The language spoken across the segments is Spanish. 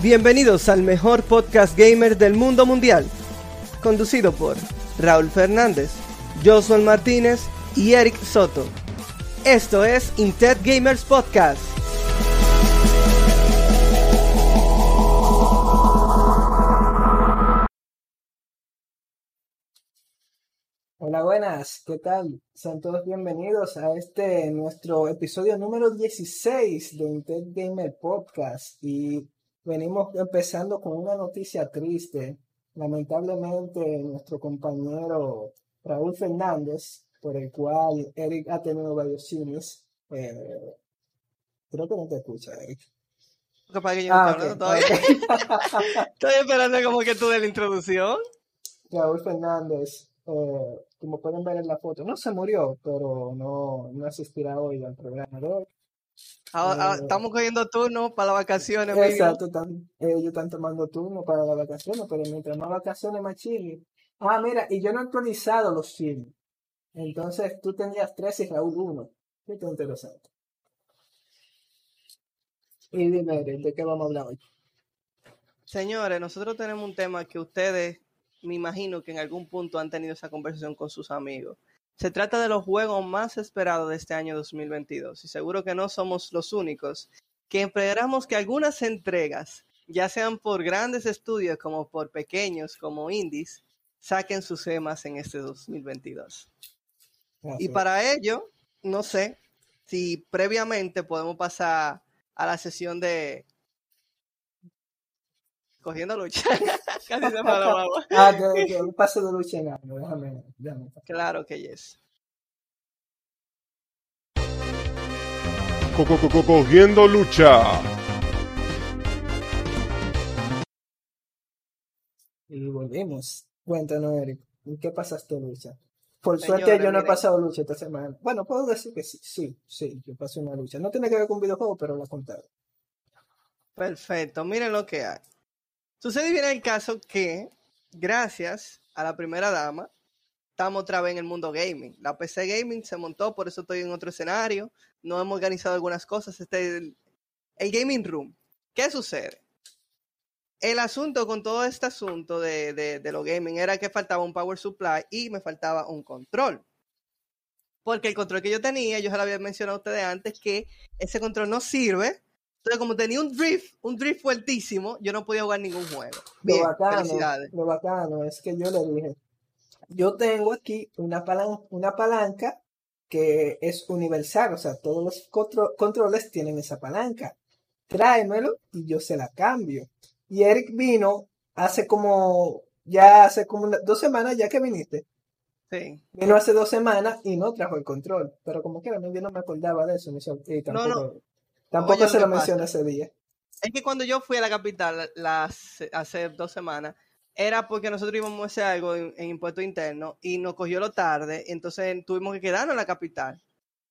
Bienvenidos al mejor podcast gamer del mundo mundial, conducido por Raúl Fernández, Josuel Martínez y Eric Soto. Esto es Integgamers Podcast. Hola, buenas, ¿qué tal? Sean todos bienvenidos a este nuestro episodio número 16 de Integgamers Podcast y venimos empezando con una noticia triste. Lamentablemente, nuestro compañero Raúl Fernández, por el cual Eric ha tenido varios cines, creo que no te escucha, Eric. Capaz que yo no estoy hablando todavía. Estoy esperando como que tú de la introducción. Raúl Fernández, como pueden ver en la foto, no se murió, pero no asistirá hoy al programa de hoy. Ahora, estamos cogiendo turnos para las vacaciones. Exacto, ellos están tomando turnos para las vacaciones, pero mientras más vacaciones, más chile. Ah, mira, y yo no he actualizado los chiles. Entonces tú tendrías 3 y Raúl 1. Qué interesante. Y dime, ¿de qué vamos a hablar hoy? Señores, nosotros tenemos un tema que ustedes, me imagino que en algún punto han tenido esa conversación con sus amigos. Se trata de los juegos más esperados de este año 2022 y seguro que no somos los únicos que esperamos que algunas entregas, ya sean por grandes estudios como por pequeños, como indies, saquen sus gemas en este 2022. Gracias. Y para ello, no sé si previamente podemos pasar a la sesión de... Cogiendo lucha. Casi se me la baba. Un paso de lucha en algo. Déjame. Claro que yes. Cogiendo lucha. Y volvemos. Cuéntanos, Eric. ¿En qué pasaste lucha? Por señora, suerte yo no he pasado lucha esta semana. Bueno, puedo decir que sí, yo pasé una lucha. No tiene que ver con videojuegos, pero lo he contado. Perfecto. Miren lo que hay. Sucede bien el caso que, gracias a la primera dama, estamos otra vez en el mundo gaming. La PC Gaming se montó, por eso estoy en otro escenario. No hemos organizado algunas cosas. Este es el Gaming Room. ¿Qué sucede? El asunto con todo este asunto de lo gaming era que faltaba un power supply y me faltaba un control. Porque el control que yo tenía, yo ya lo había mencionado a ustedes antes, que ese control no sirve. Entonces, como tenía un drift fuertísimo, yo no podía jugar ningún juego. Bien, lo bacano es que yo le dije, yo tengo aquí una palanca que es universal, o sea, todos los controles tienen esa palanca. Tráemelo y yo se la cambio. Y Eric vino hace como 2 semanas ya que viniste. Sí. Vino hace 2 semanas y no trajo el control, pero como que yo no me acordaba de eso. Tampoco oye, se lo mencioné ese día. Es que cuando yo fui a la capital hace 2 semanas, era porque nosotros íbamos a hacer algo en impuesto interno y nos cogió lo tarde, entonces tuvimos que quedarnos en la capital.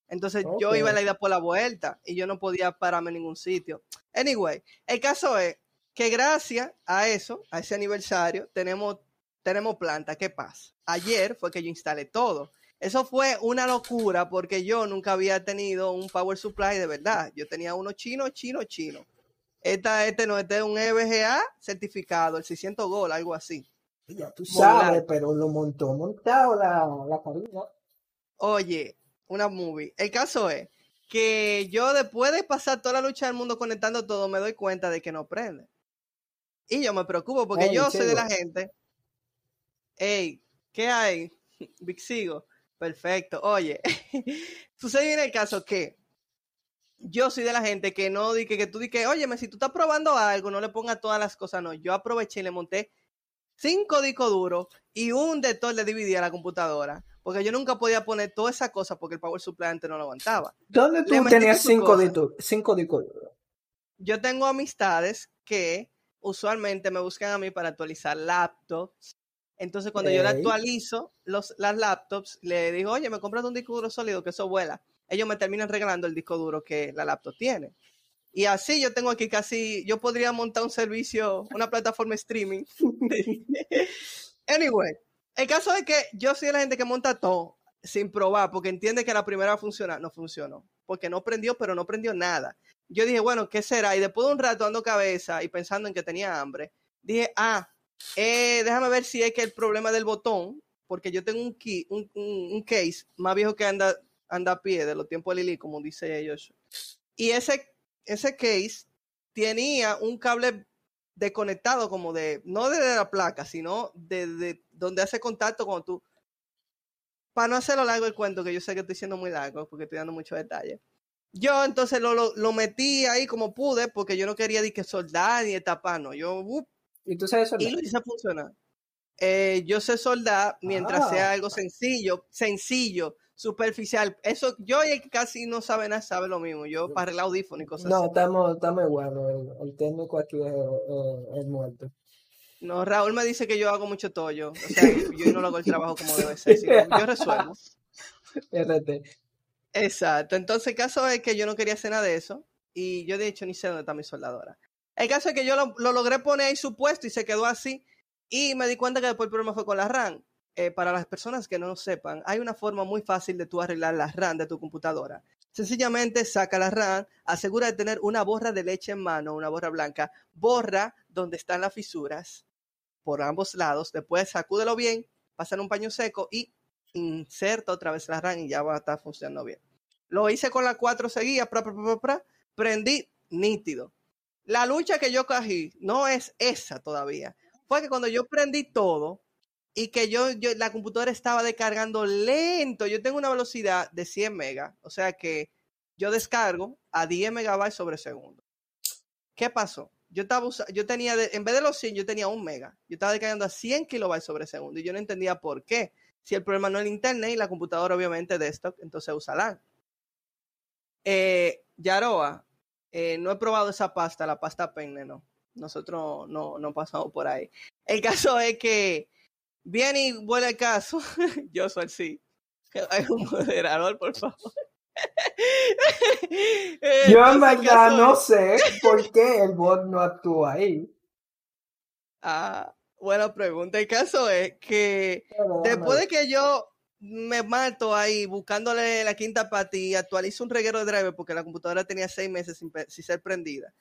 Entonces yo iba a la ida por la vuelta y yo no podía pararme en ningún sitio. Anyway, el caso es que gracias a eso, a ese aniversario, tenemos planta. ¿Qué pasa? Ayer fue que yo instalé todo. Eso fue una locura porque yo nunca había tenido un power supply de verdad. Yo tenía uno chino. Este es un EVGA certificado, el 600 Gold, algo así. Ya tú sabes, pero lo montado la carina. Oye, una movie. El caso es que yo después de pasar toda la lucha del mundo conectando todo, me doy cuenta de que no prende. Y yo me preocupo porque yo soy de la gente. Ey, ¿qué hay? Big Sigo. Perfecto, oye, sucede en el caso que yo soy de la gente que no di que tú di que, óyeme, si tú estás probando algo, no le pongas todas las cosas, no. Yo aproveché y le monté 5 discos duros y un detector de DVD a la computadora, porque yo nunca podía poner toda esa cosa porque el power supply antes no lo aguantaba. ¿Dónde tú tenías 5 discos duros? Yo tengo amistades que usualmente me buscan a mí para actualizar laptops. Entonces, cuando yo le actualizo las laptops, le digo, oye, me compras un disco duro sólido, que eso vuela. Ellos me terminan regalando el disco duro que la laptop tiene. Y así yo tengo aquí casi, yo podría montar un servicio, una plataforma streaming. Anyway, el caso es que yo soy la gente que monta todo sin probar, porque entiende que la primera va a funcionar. No funcionó. porque no prendió, pero no prendió nada. Yo dije, bueno, ¿qué será? Y después de un rato dando cabeza y pensando en que tenía hambre, dije, déjame ver si es que el problema del botón, porque yo tengo un case más viejo que anda a pie de los tiempos de Lili, como dice ellos. Y ese case tenía un cable desconectado, como de, no desde la placa, sino de donde hace contacto cuando tú, para no hacerlo largo el cuento, que yo sé que estoy siendo muy largo, porque estoy dando muchos detalles. Yo entonces lo metí ahí como pude, porque yo no quería ni que soldar ni tapar, no. ¿Y tú sabes soldar? Y lo hice funcionar. Yo sé soldar mientras sea algo sencillo, superficial. Eso, yo y el que casi no sabe nada, sabe lo mismo. Yo para el audífono y cosas así. No, estamos igual. El técnico aquí es muerto. No, Raúl me dice que yo hago mucho tollo. O sea, yo no lo hago el trabajo como debe ser. Yo resuelvo. RT. Exacto, entonces el caso es que yo no quería hacer nada de eso, y yo de hecho ni sé dónde está mi soldadora. El caso es que yo lo logré poner ahí su puesto y se quedó así, y me di cuenta que después el problema fue con la RAM. Para las personas que no lo sepan, hay una forma muy fácil de tú arreglar la RAM de tu computadora. Sencillamente saca la RAM, asegura de tener una borra de leche en mano, una borra blanca, borra donde están las fisuras por ambos lados, después sacúdelo bien, pásale un paño seco y inserta otra vez la RAM y ya va a estar funcionando bien. Lo hice con la 4 seguidas, prendí nítido. La lucha que yo cogí no es esa todavía. Fue que cuando yo prendí todo y que la computadora estaba descargando lento, yo tengo una velocidad de 100 megas, o sea que yo descargo a 10 megabytes sobre segundo. ¿Qué pasó? En vez de los 100, yo tenía 1 mega. Yo estaba descargando a 100 kilobytes sobre segundo y yo no entendía por qué. Si el problema no es el internet y la computadora obviamente desktop, entonces usa LAN. Yaroa, no he probado esa pasta, la pasta penne, no. Nosotros no pasamos por ahí. El caso es que viene y vuelve el caso. Yo soy sí. Hay un moderador, por favor. Yo en verdad no sé por qué el bot no actúa ahí. Buena pregunta. El caso es que después de que yo me mato ahí buscándole la quinta pata y actualizo un reguero de driver porque la computadora tenía 6 meses sin ser prendida,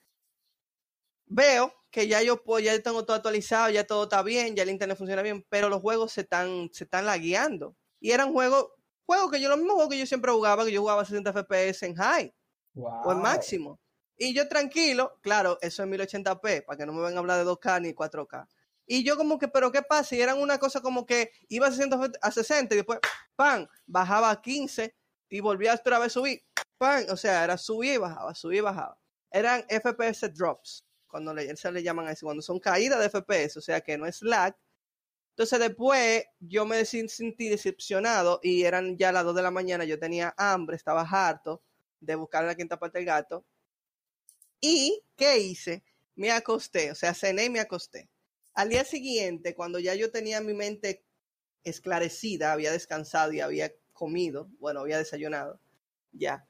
veo que ya tengo todo actualizado, ya todo está bien, ya el internet funciona bien, pero los juegos se están lagueando. Y eran juegos que yo, los mismos juegos que yo siempre jugaba, que yo jugaba 60 FPS en high, o en máximo. Y yo tranquilo, claro, eso es 1080p, para que no me vengan a hablar de 2K ni 4K. Y yo como que, ¿pero qué pasa? Y eran una cosa como que iba a 60 y después, ¡pam!, bajaba a 15 y volvía otra vez a subir, ¡pam! O sea, era subía y bajaba. Eran FPS drops, cuando se le llaman así, cuando son caídas de FPS, o sea que no es lag. Entonces después yo me sentí decepcionado y eran ya las 2 de la mañana, yo tenía hambre, estaba harto de buscar la quinta parte del gato. ¿Y qué hice? Me acosté, o sea, cené y me acosté. Al día siguiente, cuando ya yo tenía mi mente esclarecida, había descansado y había comido, bueno, había desayunado, ya,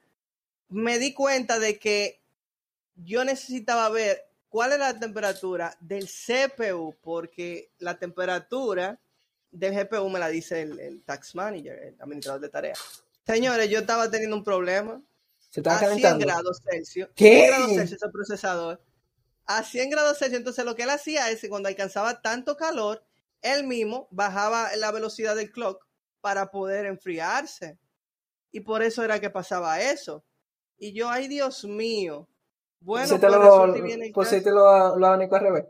me di cuenta de que yo necesitaba ver cuál era la temperatura del CPU, porque la temperatura del GPU me la dice el task manager, el administrador de tareas. Señores, yo estaba teniendo un problema. Se estaba calentando. 100 grados Celsius. ¿Qué? 100 grados Celsius el procesador. A 100 grados Celsius, entonces lo que él hacía es que cuando alcanzaba tanto calor, él mismo bajaba la velocidad del clock para poder enfriarse. Y por eso era que pasaba eso. Y yo, ay Dios mío. Bueno, ¿pusiste los abanicos al revés?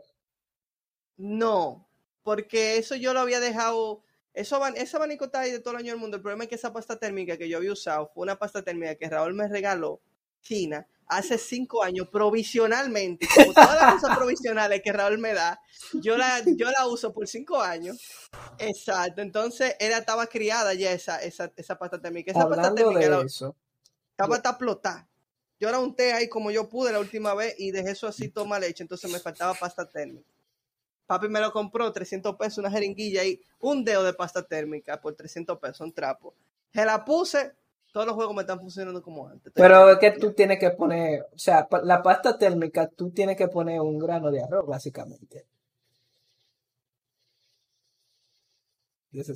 No, porque eso yo lo había dejado. Ese abanico está ahí de todo el año del mundo. El problema es que esa pasta térmica que yo había usado fue una pasta térmica que Raúl me regaló, China, hace 5 años, provisionalmente, como todas las cosas provisionales que Raúl me da, yo la uso por 5 años. Exacto, entonces estaba criada ya esa pasta térmica. Esa pasta térmica estaba hasta explotar. Yo la unté ahí como yo pude la última vez y dejé eso así todo mal hecho, entonces me faltaba pasta térmica. Papi me lo compró, $300, una jeringuilla y un dedo de pasta térmica por $300, un trapo. Se la puse. Todos los juegos me están funcionando como antes. Pero es que tú tienes que poner, o sea, la pasta térmica, tú tienes que poner un grano de arroz, básicamente. Ese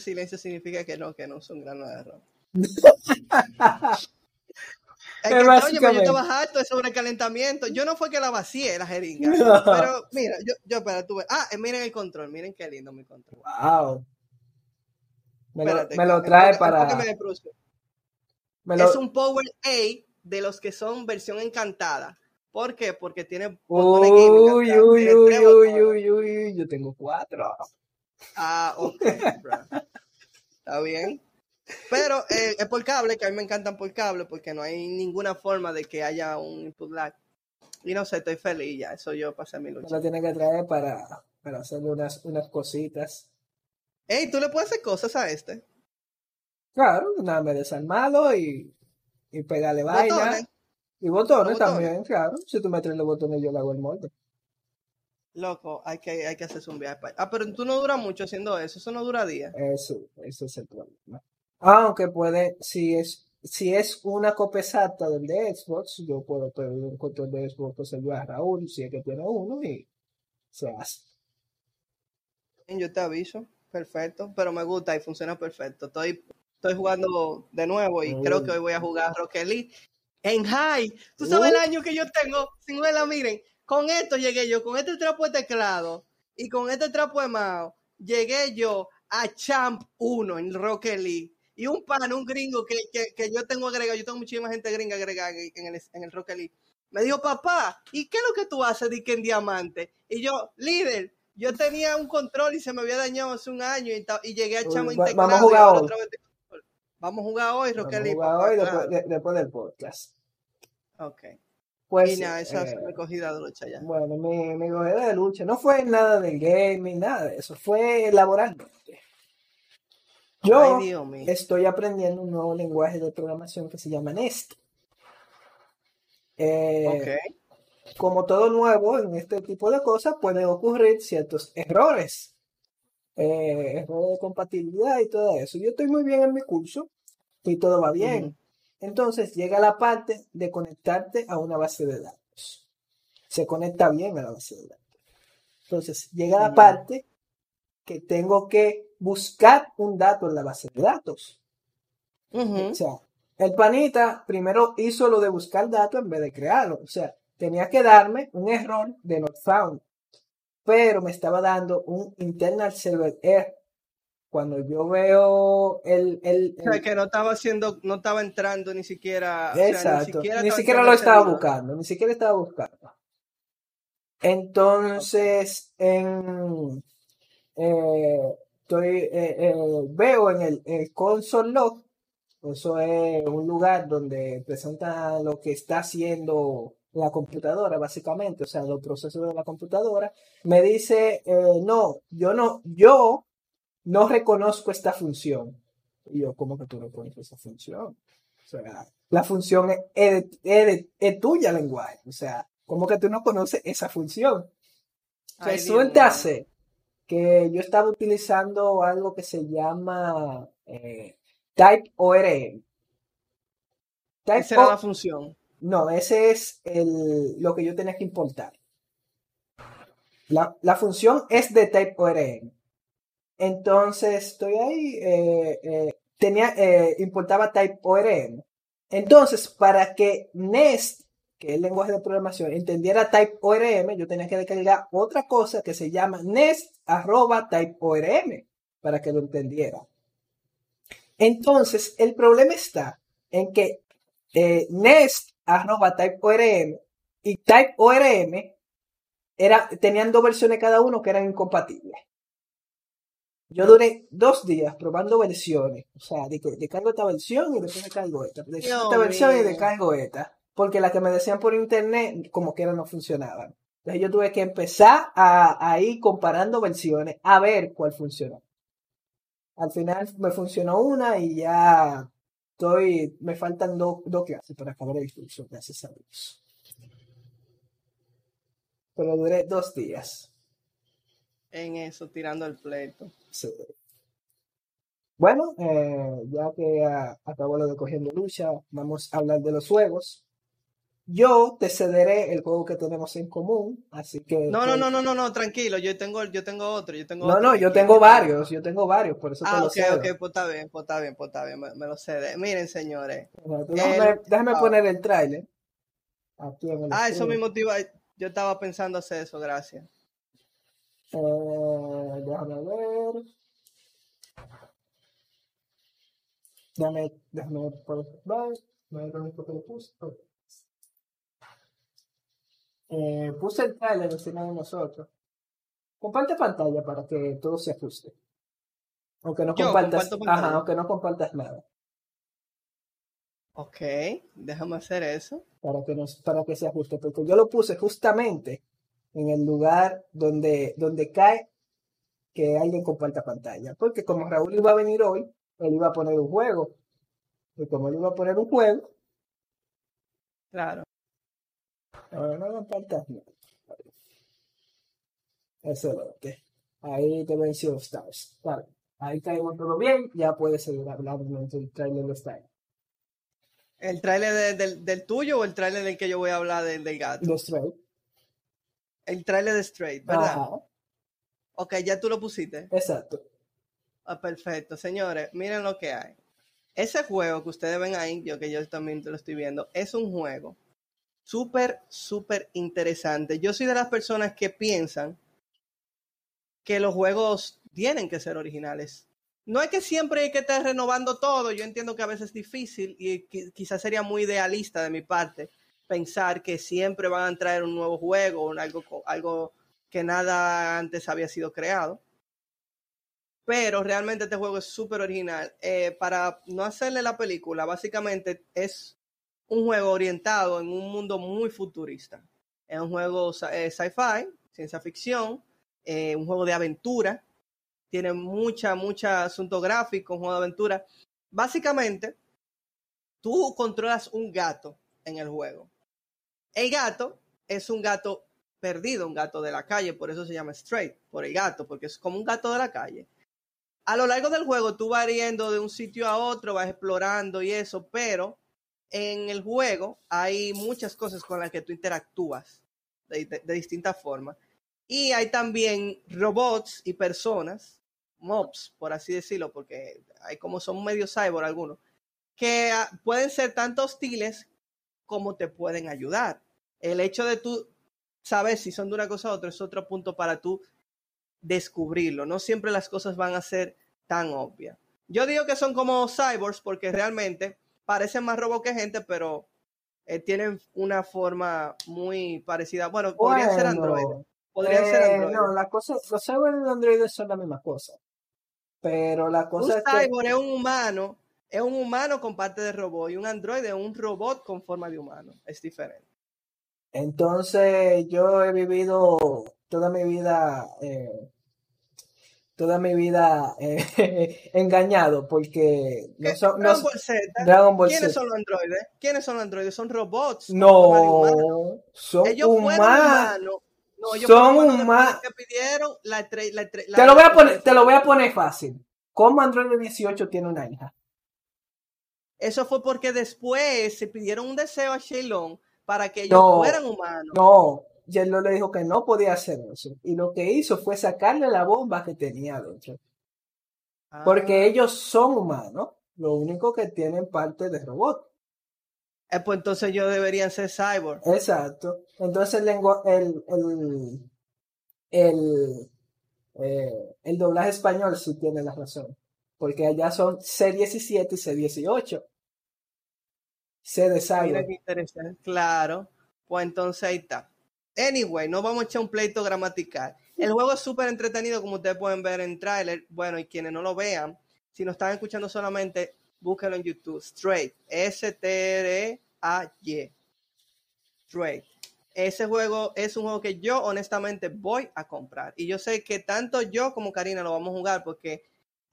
silencio significa que no es un grano de arroz. Es que, oye, yo estaba harto de sobrecalentamiento. Yo no fue que la vacié, la jeringa. No. Pero mira, yo espera, tú ves. Ah, miren el control, miren qué lindo mi control. Wow. Espérate, me lo trae que, para... Es un Power A de los que son versión encantada. ¿Por qué? Porque tiene botones gaming. Yo tengo 4. Ah, ok, bro. Está bien. Pero es por cable, que a mí me encantan por cable, porque no hay ninguna forma de que haya un input lag. Y no sé, estoy feliz ya. Eso yo pasé mi lucha. Me lo tiene que traer para hacerle unas cositas. Ey, ¿tú le puedes hacer cosas a este? Claro, nada, me desarmalo y pegarle vaina. Y botones también, claro. Si tú me traes los botones, yo le hago el molde. Loco, hay que hacerse un viaje para... Ah, pero tú no duras mucho haciendo eso. Eso no dura días. Eso es el problema. Aunque puede... Si es una copesata del de Xbox, yo puedo pedir un control de Xbox, pues yo a Raúl, si es que tiene uno, y se hace. Yo te aviso. Perfecto. Pero me gusta y funciona perfecto. Estoy jugando de nuevo y creo que hoy voy a jugar Rocket League. En high, tú sabes el año que yo tengo, sin verla, miren, con esto llegué yo, con este trapo de teclado y con este trapo de mouse, llegué yo a Champ 1 en Rocket League. Y un gringo que yo tengo agregado, yo tengo muchísima gente gringa agregada en el Rocket League, me dijo, papá, ¿y qué es lo que tú haces de que en diamante? Y yo, líder, yo tenía un control y se me había dañado hace un año y llegué a Champ integrado. Vamos a jugar hoy. Vamos a jugar hoy, Rocket League. Vamos a jugar hoy después del podcast. Ok. Pues, y nada, esa es mi cogida de lucha ya. Bueno, mi cogida de lucha no fue nada del gaming, nada de eso, fue laboral. Yo estoy aprendiendo un nuevo lenguaje de programación que se llama Nest. Como todo nuevo en este tipo de cosas, pueden ocurrir ciertos errores de compatibilidad y todo eso. Yo estoy muy bien en mi curso y todo va bien. Uh-huh. Entonces llega la parte de conectarte a una base de datos. Se conecta bien a la base de datos. Entonces llega la parte que tengo que buscar un dato en la base de datos. Uh-huh. O sea, el panita primero hizo lo de buscar datos en vez de crearlo. O sea, tenía que darme un error de not found, pero me estaba dando un internal server error. Cuando yo veo el... O sea, que no estaba entrando ni siquiera... Exacto, o sea, ni siquiera lo estaba buscando, ni siquiera estaba buscando. Entonces, veo en el console log, eso es un lugar donde presenta lo que está haciendo la computadora, básicamente, o sea, los procesos de la computadora, me dice, no reconozco esta función. Y yo, ¿cómo que tú no reconoces esa función? O sea, la función es tuya, lenguaje. O sea, ¿cómo que tú no conoces esa función? Resulta ser que yo estaba utilizando algo que se llama TypeORM. ¿Esa era la función? No, ese es lo que yo tenía que importar. La función es de TypeORM. Entonces estoy ahí, importaba TypeORM. Entonces, para que Nest, que es el lenguaje de programación, entendiera TypeORM, yo tenía que descargar otra cosa que se llama Nest@TypeORM para que lo entendiera. Entonces, el problema está en que Nest@TypeORM y TypeORM tenían 2 versiones cada uno que eran incompatibles. Yo duré 2 días probando versiones. O sea, descargo esta versión y después descargo esta. Descargo esta versión y descargo esta. Porque las que me decían por internet, como que no funcionaban. Entonces yo tuve que empezar a ir comparando versiones a ver cuál funcionó. Al final me funcionó una y ya me faltan 2 clases para acabar el curso, gracias a Dios. Pero duré 2 días. En eso, tirando el pleito. Sí. Bueno, ya que acabó lo de cogiendo lucha, vamos a hablar de los juegos. Yo te cederé el juego que tenemos en común, así que... No, tranquilo, yo tengo otro. No, yo tengo varios, por eso te lo cedo. Ok, pues está bien, me lo cede. Miren, señores. Déjame poner el tráiler. Eso me motiva, yo estaba pensando hacer eso, gracias. Déjame ver... Déjame ver por el back, puse el trailer encima de nosotros. Comparte pantalla para que todo se ajuste. Aunque no compartas nada. Ok, déjame hacer eso. Para que se ajuste, porque yo lo puse justamente en el lugar donde cae que alguien comparta pantalla. Porque como Raúl iba a venir hoy, él iba a poner un juego. Y como él iba a poner un juego... Claro. Ahora no compartas nada. Eso es lo que... Ahí te ven Sea of Stars. Vale. Ahí está todo bien. Ya puedes seguir hablando del trailer de Stray. ¿El trailer del tuyo o el trailer del que yo voy a hablar del gato? De Stray. El trailer de Stray, ¿verdad? Ajá. Ok, ya tú lo pusiste. Exacto. Ah, perfecto, señores, miren lo que hay. Ese juego que ustedes ven ahí, yo también lo estoy viendo, es un juego súper, súper interesante. Yo soy de las personas que piensan que los juegos tienen que ser originales. No es que siempre hay que estar renovando todo. Yo entiendo que a veces es difícil y quizás sería muy idealista de mi parte pensar que siempre van a traer un nuevo juego, algo que nada antes había sido creado. Pero realmente este juego es súper original. Para no hacerle la película, básicamente es un juego orientado en un mundo muy futurista. Es un juego sci-fi, ciencia ficción, un juego de aventura. Tiene mucha asunto gráfico, un juego de aventura. Básicamente, tú controlas un gato en el juego. El gato es un gato perdido, un gato de la calle, por eso se llama Stray, por el gato, porque es como un gato de la calle. A lo largo del juego tú vas yendo de un sitio a otro, vas explorando y eso, pero en el juego hay muchas cosas con las que tú interactúas de distintas formas. Y hay también robots y personas, mobs, por así decirlo, porque hay como son medio cyborg algunos, que pueden ser tanto hostiles como te pueden ayudar. El hecho de tú saber si son de una cosa a otra es otro punto para tú descubrirlo. No siempre las cosas van a ser tan obvias. Yo digo que son como cyborgs porque realmente parecen más robots que gente, pero tienen una forma muy parecida. Bueno, podrían ser androides. No, los cyborgs y los androides son la misma cosa. Pero la cosa cyborg es un humano con parte de robot y un androide es un robot con forma de humano. Es diferente. Entonces, yo he vivido toda mi vida engañado porque Dragon Ball Z. ¿Quiénes son los androides? Son robots. No, son humanos. Son humanos. Te lo voy a poner fácil. ¿Cómo Android 18 tiene una hija? Eso fue porque después se pidieron un deseo a Shailon para que ellos fueran humanos. No. Yellow le dijo que no podía hacer eso. Y lo que hizo fue sacarle la bomba que tenía dentro. Porque ellos son humanos. Lo único que tienen parte de robot. Pues entonces ellos deberían ser cyborg. Exacto. Entonces el doblaje español sí tiene la razón. Porque allá son C17 y C18. C de cyborg. Mira qué interesante. Claro. Pues entonces ahí está. Anyway, no vamos a echar un pleito gramatical. El juego es súper entretenido, como ustedes pueden ver en tráiler. Bueno, y quienes no lo vean, si nos están escuchando solamente, búsquenlo en YouTube. Stray. S-T-R-A-Y. Stray. Ese juego es un juego que yo, honestamente, voy a comprar. Y yo sé que tanto yo como Karina lo vamos a jugar porque a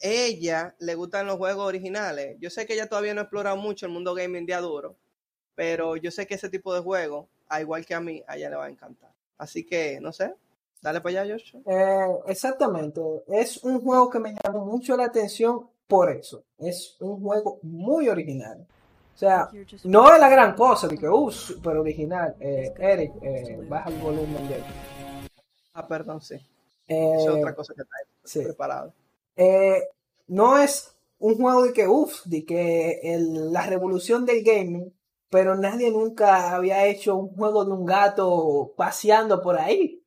ella le gustan los juegos originales. Yo sé que ella todavía no ha explorado mucho el mundo gaming de aduro, pero yo sé que ese tipo de juego, al igual que a mí, a ella le va a encantar. Así que, no sé, dale para allá, Josh. Exactamente. Es un juego que me llamó mucho la atención por eso. Es un juego muy original. O sea, no es la gran cosa, de que, super original. Eric, baja el volumen de... Ah, perdón, sí. Es otra cosa que trae preparado. No es un juego de que, de que la revolución del gaming, pero nadie nunca había hecho un juego de un gato paseando por ahí.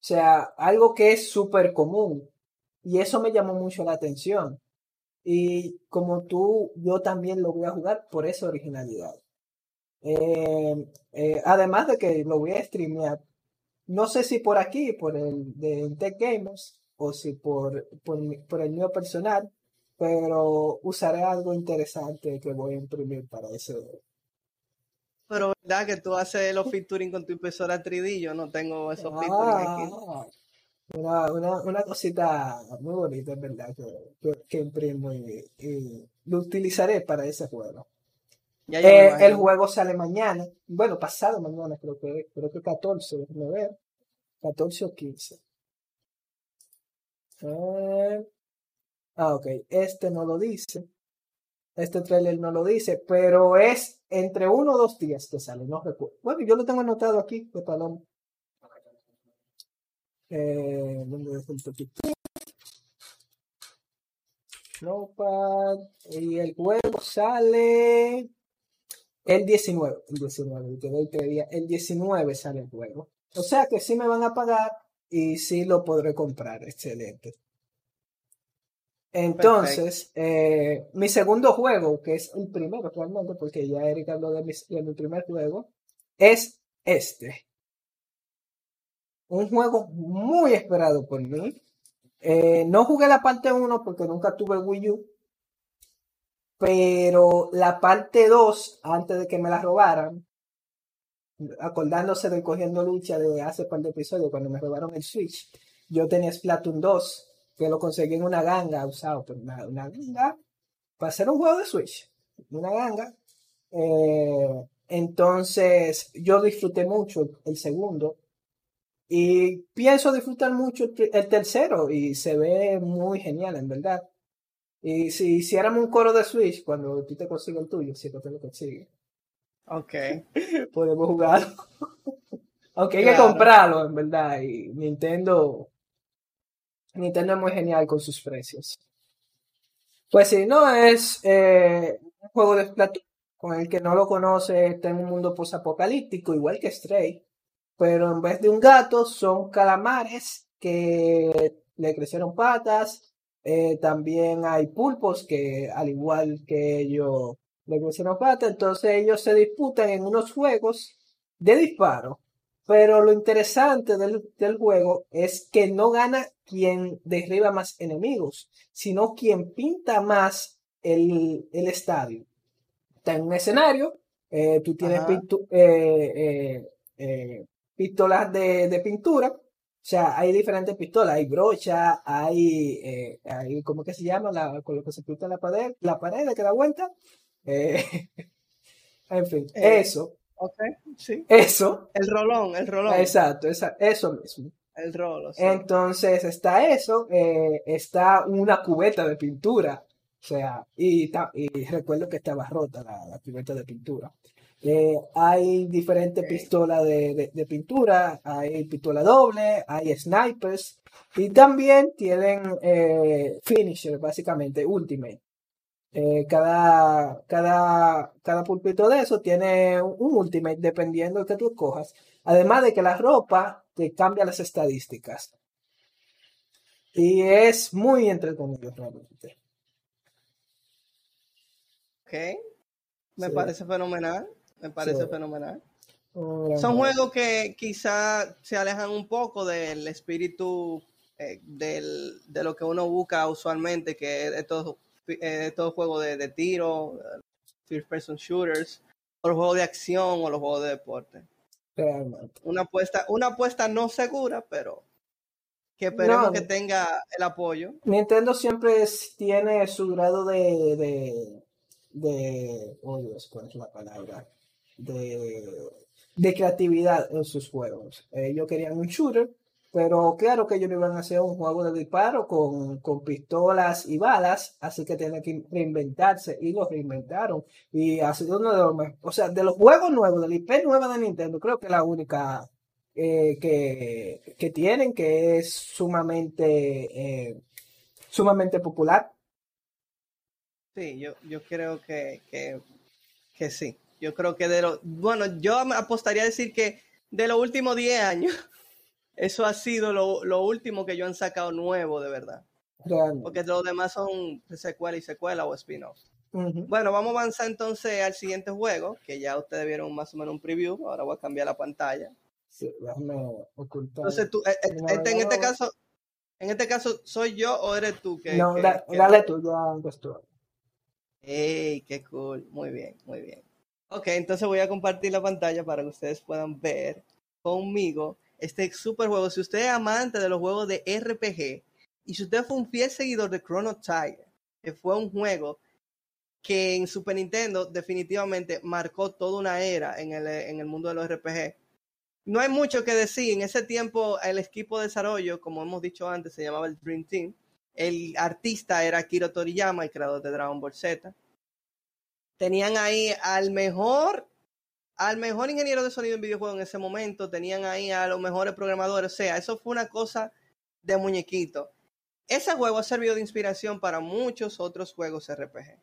O sea, algo que es súper común. Y eso me llamó mucho la atención. Y como tú, yo también lo voy a jugar por esa originalidad. Además de que lo voy a streamear, no sé si por aquí, por el de Integgamers, o si por el mío personal, pero usaré algo interesante que voy a imprimir para ese. Pero verdad que tú haces los featuring con tu impresora 3D, yo no tengo esos featuring aquí. Una cosita muy bonita, es verdad, que imprimo y lo utilizaré para ese juego. El juego sale mañana, bueno, pasado mañana, creo que 14, déjame ver, 14 o 15. Ok, este no lo dice, este trailer no lo dice, pero es entre 1 o 2 días que sale, no recuerdo. Bueno, yo lo tengo anotado aquí, de paloma. ¿Dónde es el poquito? Notepad. Y el juego sale el 19 sale el juego. O sea que sí me van a pagar y sí lo podré comprar. Excelente. Entonces, mi segundo juego, que es el primero realmente, porque ya Eric habló de mi primer juego, es este. Un juego muy esperado por mí. No jugué la parte 1 porque nunca tuve Wii U. Pero la parte 2, antes de que me la robaran, acordándose de Cogiendo Lucha de hace par de episodios, cuando me robaron el Switch, yo tenía Splatoon 2, que lo conseguí en una ganga, usado por una ganga, para hacer un juego de Switch. Una ganga. Entonces, yo disfruté mucho el segundo. Y pienso disfrutar mucho el tercero, y se ve muy genial, en verdad. Y si hiciéramos un coro de Switch, cuando tú te consigues el tuyo, si tú te lo consigues. Ok. Podemos jugarlo. Aunque claro, hay que comprarlo, en verdad. Y Nintendo es muy genial con sus precios. Pues sí, no, es un juego de Splatoon, con el que no lo conoce, está en un mundo posapocalíptico, igual que Stray. Pero en vez de un gato, son calamares que le crecieron patas. También hay pulpos que, al igual que ellos, le crecieron patas. Entonces ellos se disputan en unos juegos de disparo. Pero lo interesante del juego es que no gana quien derriba más enemigos, sino quien pinta más el estadio. Está en un escenario, tú tienes pistolas de pintura, o sea, hay diferentes pistolas, hay brocha, hay ¿cómo que se llama? Con lo que se pinta la pared, que da vuelta, en fin, eso. Ok, sí. Eso. El rolón. Exacto, eso mismo. El rolo, sí. Entonces está eso, está una cubeta de pintura, o sea, y recuerdo que estaba rota la cubeta de pintura. Hay diferentes pistolas de pintura, hay pistola doble, hay snipers, y también tienen finisher, básicamente, ultimate. Cada pulpito de eso tiene un ultimate dependiendo de que tú escojas. Además de que la ropa te cambia las estadísticas. Y es muy entretenido realmente. Ok, me parece fenomenal. Son juegos que quizá se alejan un poco del espíritu de lo que uno busca usualmente, que es estos juegos de tiro, first person shooters, o los juegos de acción o los juegos de deporte. Realmente. Una apuesta no segura, pero que esperemos que tenga el apoyo. Nintendo siempre tiene su grado de ¿cuál es la palabra? De creatividad en sus juegos. Ellos querían un shooter, Pero claro que ellos no iban a hacer un juego de disparo con pistolas y balas, así que tenían que reinventarse, y los reinventaron. Y ha sido uno de los más, o sea, de los juegos nuevos, de la IP nueva de Nintendo, creo que es la única que tienen, que es sumamente popular. Sí, yo creo que sí. Yo creo que yo apostaría a decir que de los últimos 10 años, eso ha sido lo último que ellos han sacado nuevo, de verdad. Realmente. Porque los demás son secuela y secuela o spin-off. Uh-huh. Bueno, vamos a avanzar entonces al siguiente juego, que ya ustedes vieron más o menos un preview. Ahora voy a cambiar la pantalla. Sí, déjame ocultar. Entonces tú, en este caso, ¿soy yo o eres tú? Dale tú, ya estoy. ¡Ey, qué cool! Muy bien, muy bien. Ok, entonces voy a compartir la pantalla para que ustedes puedan ver conmigo este super juego. Si usted es amante de los juegos de RPG y si usted fue un fiel seguidor de Chrono Trigger, que fue un juego que en Super Nintendo definitivamente marcó toda una era en el mundo de los RPG. No hay mucho que decir. En ese tiempo el equipo de desarrollo, como hemos dicho antes, se llamaba el Dream Team. El artista era Akira Toriyama, el creador de Dragon Ball Z. Tenían ahí al mejor ingeniero de sonido en videojuegos en ese momento, tenían ahí a los mejores programadores, o sea, eso fue una cosa de muñequito. Ese juego ha servido de inspiración para muchos otros juegos RPG.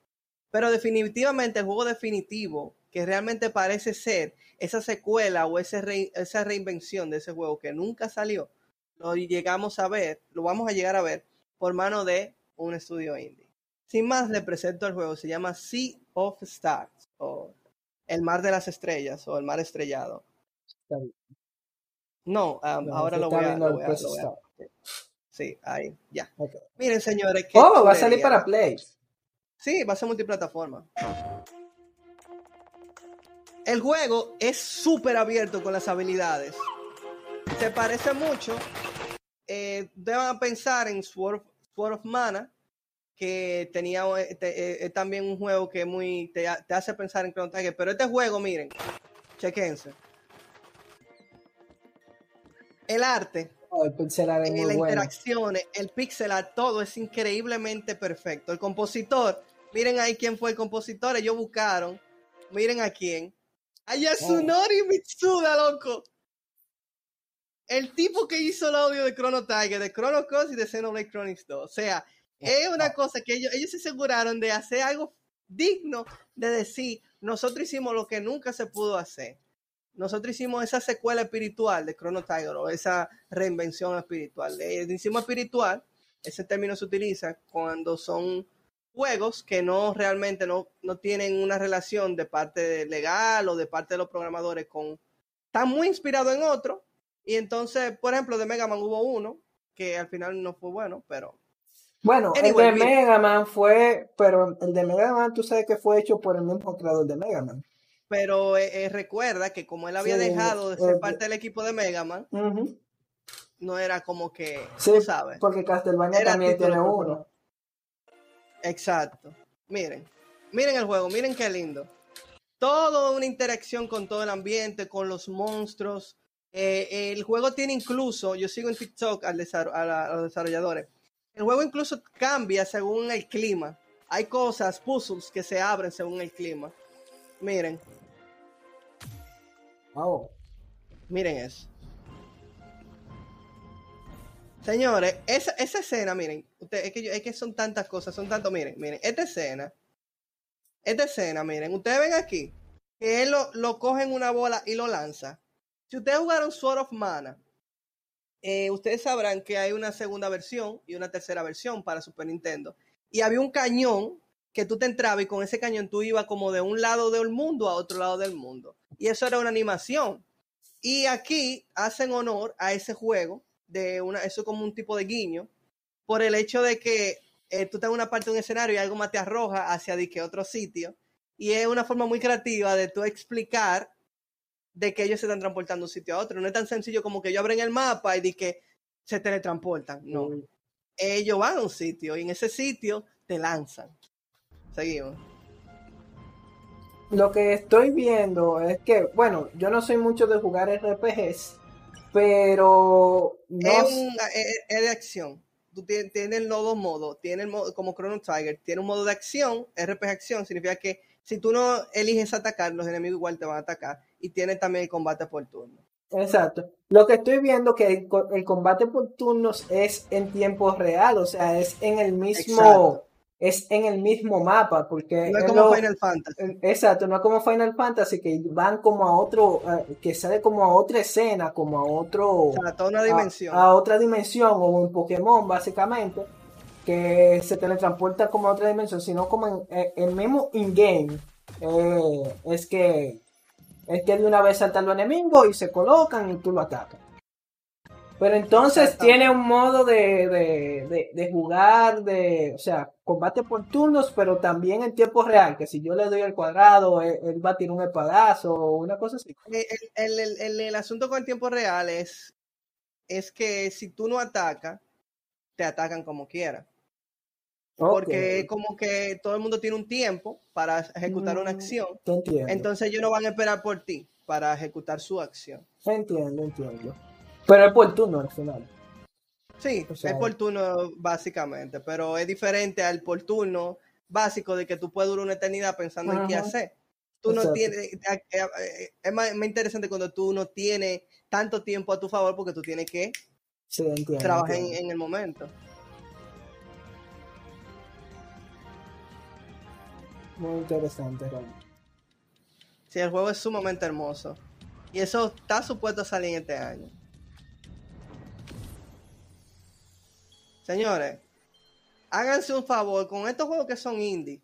Pero definitivamente el juego definitivo, que realmente parece ser esa secuela o esa reinvención de ese juego que nunca salió, lo vamos a llegar a ver por mano de un estudio indie. Sin más, le presento el juego, se llama Sea of Stars, o El Mar de las Estrellas, o El Mar Estrellado. Ahora lo voy a sí, ahí, ya. Okay. Miren, señores. Va a salir para Play. Sí, va a ser multiplataforma. El juego es súper abierto con las habilidades. Se parece mucho. Deben pensar en Sword of Mana, que tenía también un juego que muy te hace pensar en Chrono Trigger, pero este juego, miren, chequense el arte, el pixel art, las interacciones, el pixel art, todo es increíblemente perfecto. El compositor, miren ahí quién fue el compositor, ellos buscaron, miren a quién, a Yasunori Mitsuda, loco, el tipo que hizo el audio de Chrono Trigger, de Chrono Cross y de Xenoblade Chronicles 2, o sea, es una cosa que ellos se aseguraron de hacer algo digno de decir, nosotros hicimos lo que nunca se pudo hacer. Nosotros hicimos esa secuela espiritual de Chrono Trigger, o esa reinvención espiritual. El encima espiritual, ese término se utiliza cuando son juegos que no realmente no tienen una relación de parte legal o de parte de los programadores con... Están muy inspirados en otro. Y entonces, por ejemplo, de Mega Man hubo uno que al final no fue bueno, pero... Bueno, anyway, el de Mega Man fue, pero el de Mega Man tú sabes que fue hecho por el mismo creador de Mega Man. Pero recuerda que como él había dejado de ser parte del equipo de Mega Man, uh-huh, no era como que, sí, tú sabes. Porque Castlevania era también tiene uno. Exacto. Miren el juego, miren qué lindo. Toda una interacción con todo el ambiente, con los monstruos. El juego tiene incluso, yo sigo en TikTok a los desarrolladores, el juego incluso cambia según el clima. Hay cosas, puzzles que se abren según el clima. Miren. Wow. Miren eso. Señores, esa escena, miren. Usted, es que son tantas cosas, miren. Esta escena, miren. Ustedes ven aquí que él lo coge en una bola y lo lanza. Si ustedes jugaron Sword of Mana, ustedes sabrán que hay una segunda versión y una tercera versión para Super Nintendo. Y había un cañón que tú te entrabas y con ese cañón tú ibas como de un lado del mundo a otro lado del mundo. Y eso era una animación. Y aquí hacen honor a ese juego, eso es como un tipo de guiño, por el hecho de que tú estás en una parte de un escenario y algo más te arroja hacia otro sitio. Y es una forma muy creativa de tú explicar de que ellos se están transportando de un sitio a otro. No es tan sencillo como que ellos abren el mapa y de que se teletransportan. No. Ellos van a un sitio y en ese sitio te lanzan. Seguimos. Lo que estoy viendo es que, bueno, yo no soy mucho de jugar RPGs, pero no es de acción. Tú tienes los dos modos, tienes el modo, como Chrono Trigger, tiene un modo de acción, RPG acción, significa que si tú no eliges atacar, los enemigos igual te van a atacar, y tiene también el combate por turno. Exacto. Lo que estoy viendo que el combate por turnos es en tiempo real, o sea, es en el mismo... Exacto. Es en el mismo mapa, porque... No es como Final Fantasy. Exacto, no es como Final Fantasy, que van como a otro... que sale como a otra escena, como a otro... O sea, a toda una dimensión. A otra dimensión, o en Pokémon, básicamente, que se teletransporta como a otra dimensión, sino como en el mismo in-game. Es que de una vez saltan los enemigos y se colocan y tú lo atacas. Pero entonces tiene un modo de jugar, o sea, combate por turnos, pero también en tiempo real, que si yo le doy el cuadrado, él va a tirar un espadazo o una cosa así. El asunto con el tiempo real es que si tú no atacas, te atacan como quieras. Okay. Porque como que todo el mundo tiene un tiempo para ejecutar una acción, entonces ellos no van a esperar por ti para ejecutar su acción. Entiendo. Pero es por turno al final. Sí, o sea, es por turno básicamente, pero es diferente al por turno básico de que tú puedes durar una eternidad pensando en qué hacer. Tú no tienes, es más interesante cuando tú no tienes tanto tiempo a tu favor porque tú tienes que trabajar en el momento. Muy interesante, realmente. Sí, el juego es sumamente hermoso. Y eso está supuesto a salir este año. Señores, háganse un favor con estos juegos que son indie.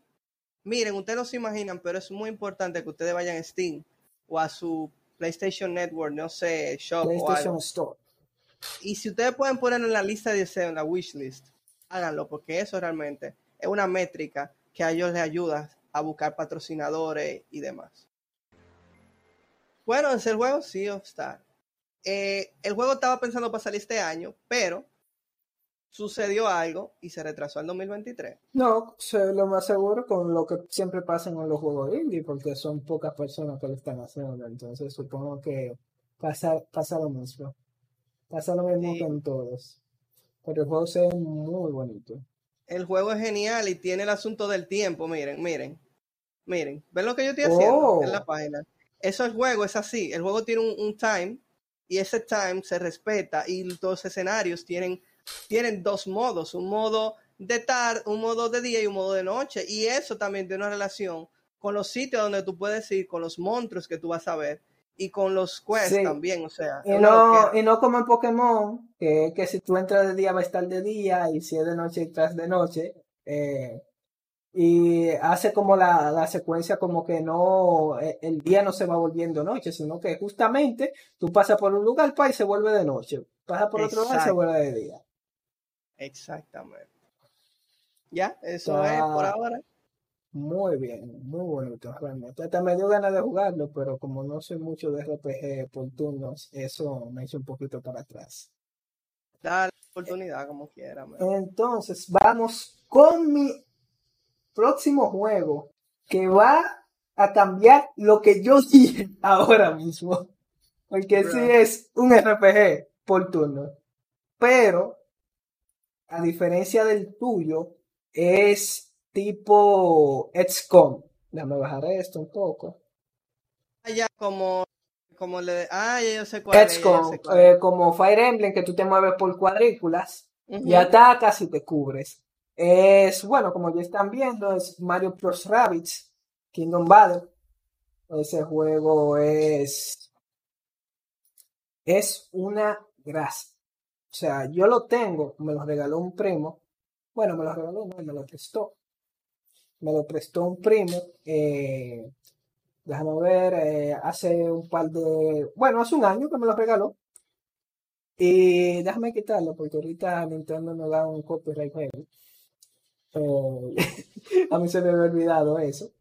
Miren, ustedes no se imaginan, pero es muy importante que ustedes vayan a Steam o a su PlayStation Network, no sé, Shop o algo. Store. Y si ustedes pueden ponerlo en la lista de deseos, en la wishlist, háganlo, porque eso realmente es una métrica que a ellos les ayuda a buscar patrocinadores y demás. Bueno, es el juego Sea of Stars. El juego estaba pensando para salir este año, pero sucedió algo y se retrasó al 2023. No, lo más seguro, con lo que siempre pasa en los juegos indie, porque son pocas personas que lo están haciendo, entonces supongo que pasa lo mismo. Pasa lo mismo con todos. Pero el juego se ve muy bonito. El juego es genial y tiene el asunto del tiempo, miren. ¿Ven lo que yo estoy haciendo en la página? Eso, el juego es así, el juego tiene un time y ese time se respeta y los escenarios tienen dos modos, un modo de tarde, un modo de día y un modo de noche, y eso también tiene una relación con los sitios donde tú puedes ir, con los monstruos que tú vas a ver y con los quests también, o sea, y no como en Pokémon, que si tú entras de día va a estar de día y si es de noche estás de noche, y hace como la secuencia como que no, el día no se va volviendo noche, sino que justamente tú pasas por un lugar y se vuelve de noche, pasas por otro lugar y se vuelve de día. Exactamente. Ya, eso es por ahora. Muy bien, muy bonito realmente. Hasta me dio ganas de jugarlo, pero como no soy mucho de RPG por turnos, eso me hizo un poquito para atrás. Dale oportunidad como quiera. Entonces, vamos con mi próximo juego, que va a cambiar lo que yo dije ahora mismo. Porque sí es un RPG por turno, pero a diferencia del tuyo, es tipo XCOM. Déjame bajar esto un poco. Ya, como le... Ah, yo sé cuál es. XCOM, como Fire Emblem, que tú te mueves por cuadrículas y atacas y te cubres. Es, bueno, como ya están viendo, es Mario Plus Rabbids Kingdom Battle. Ese juego es una gracia. O sea, yo lo tengo, me lo regaló un primo. Bueno, me lo regaló, no, me lo prestó. Me lo prestó un primo. Déjame ver, hace un año que me lo regaló. Y déjame quitarlo porque ahorita Nintendo nos da un copyright heavy. A mí se me había olvidado eso.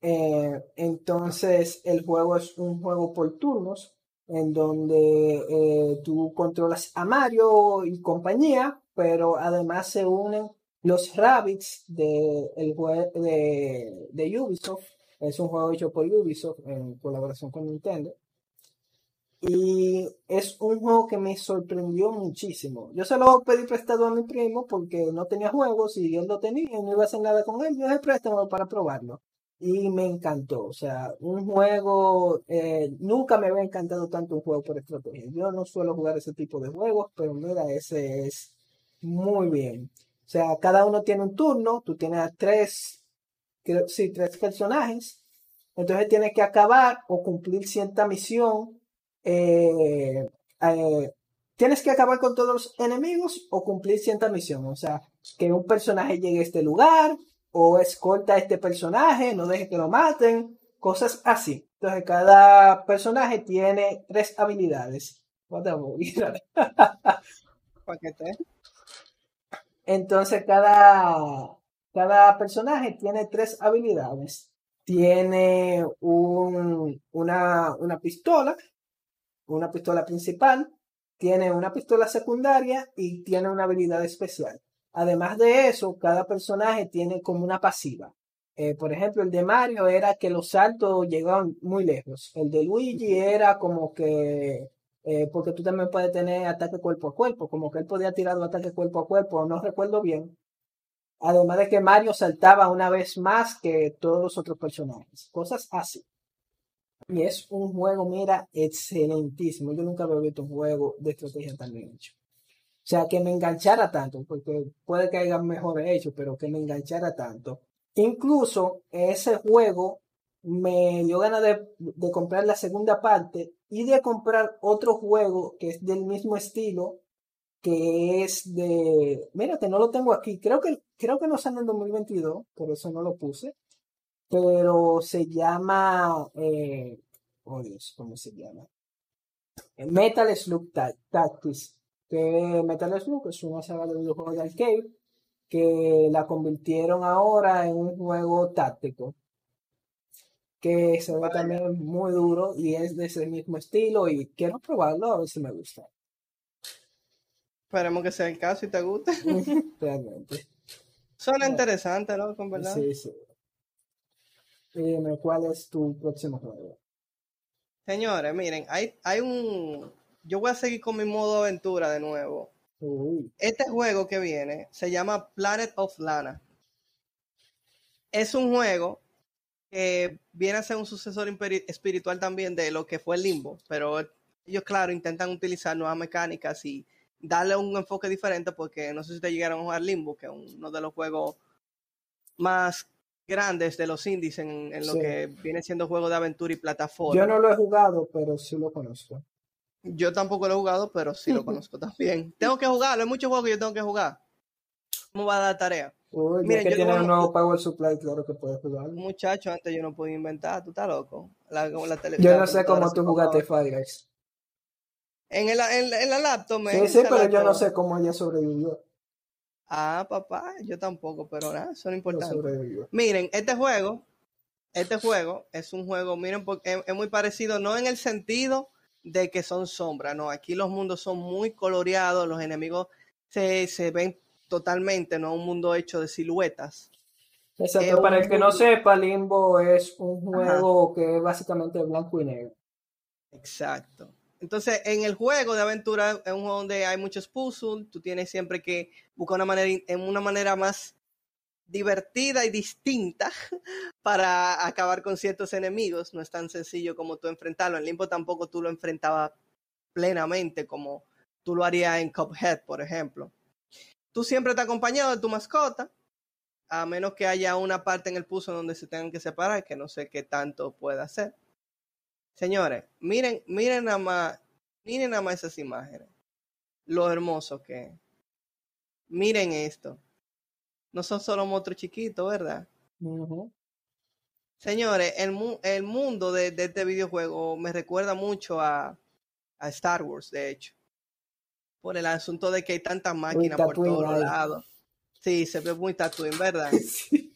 Entonces, el juego es un juego por turnos, en donde tú controlas a Mario y compañía, pero además se unen los Rabbids de Ubisoft. Es un juego hecho por Ubisoft en colaboración con Nintendo. Y es un juego que me sorprendió muchísimo. Yo se lo pedí prestado a mi primo porque no tenía juegos y él lo tenía y no iba a hacer nada con él. Yo dije, préstamo para probarlo. Y me encantó. O sea, un juego... nunca me había encantado tanto un juego por estrategia. Yo no suelo jugar ese tipo de juegos, pero mira, ese es muy bien. O sea, cada uno tiene un turno. Tú tienes a tres personajes. Entonces tienes que acabar o cumplir cierta misión. Tienes que acabar con todos los enemigos o cumplir cierta misión. O sea, que un personaje llegue a este lugar o escolta a este personaje, no deje que lo maten, cosas así. Entonces cada personaje tiene tres habilidades. Entonces cada personaje tiene tres habilidades. Tiene una pistola principal, tiene una pistola secundaria y tiene una habilidad especial. Además de eso, cada personaje tiene como una pasiva. Por ejemplo, el de Mario era que los saltos llegaban muy lejos. El de Luigi era como que... porque tú también puedes tener ataque cuerpo a cuerpo, como que él podía tirar un ataque cuerpo a cuerpo, no recuerdo bien. Además de que Mario saltaba una vez más que todos los otros personajes. Cosas así. Y es un juego, mira, excelentísimo. Yo nunca había visto un juego de estrategia tan bien hecho. O sea, que me enganchara tanto. Porque puede que hayan mejor hecho, pero que me enganchara tanto. Incluso ese juego me dio ganas de comprar la segunda parte. Y de comprar otro juego que es del mismo estilo. Que es de... Mírate, no lo tengo aquí. Creo que no sale en 2022, por eso no lo puse. Pero se llama... oh Dios, ¿cómo se llama? Metal Slug Tactics. Que Metal Slug es una saga de videojuegos de arcade que la convirtieron ahora en un juego táctico. Que se ve también muy duro y es de ese mismo estilo y quiero probarlo a ver si me gusta. Esperemos que sea el caso y te guste. Realmente. Suena interesante, ¿no? Con verdad. Sí, sí. Dime, ¿cuál es tu próximo juego? Señores, miren, hay un... Yo voy a seguir con mi modo aventura de nuevo. Uy. Este juego que viene se llama Planet of Lana. Es un juego que viene a ser un sucesor espiritual también de lo que fue el Limbo. Pero ellos, claro, intentan utilizar nuevas mecánicas y darle un enfoque diferente, porque no sé si te llegaron a jugar Limbo, que es uno de los juegos más grandes de los indies en lo que viene siendo juego de aventura y plataforma. Yo no lo he jugado, pero sí lo conozco. Yo tampoco lo he jugado, pero sí lo conozco también. Tengo que jugarlo, hay muchos juegos que yo tengo que jugar. ¿Cómo va a dar tarea? Uy, mira, yo tengo un nuevo Power Supply, claro que puedes jugarlo. Muchacho, antes yo no podía inventar, tú estás loco. Yo no sé cómo tú jugaste Fire Guys. En la laptop. Sí, pero laptop. Yo no sé cómo ella sobrevivió. Ah, papá, yo tampoco, pero nada, son importantes. Miren, este juego es un juego, miren, porque es muy parecido, no en el sentido de que son sombras, no, aquí los mundos son muy coloreados, los enemigos se ven totalmente, no un mundo hecho de siluetas. Exacto, para el que no sepa, Limbo es un juego que es básicamente blanco y negro. Exacto. Entonces, en el juego de aventura es un juego donde hay muchos puzzles, tú tienes siempre que buscar una manera más divertida y distinta para acabar con ciertos enemigos. No es tan sencillo como tú enfrentarlo. En Limbo tampoco tú lo enfrentabas plenamente como tú lo harías en Cuphead, por ejemplo. Tú siempre estás acompañado de tu mascota, a menos que haya una parte en el puzzle donde se tengan que separar, que no sé qué tanto puede hacer. Señores, miren nada más esas imágenes. Lo hermoso que es. Miren esto. No son solo monstruos chiquitos, ¿verdad? Uh-huh. Señores, el mundo de este videojuego me recuerda mucho a Star Wars, de hecho. Por el asunto de que hay tantas máquinas por todos lados. Sí, se ve muy Tatooine, ¿verdad? Sí.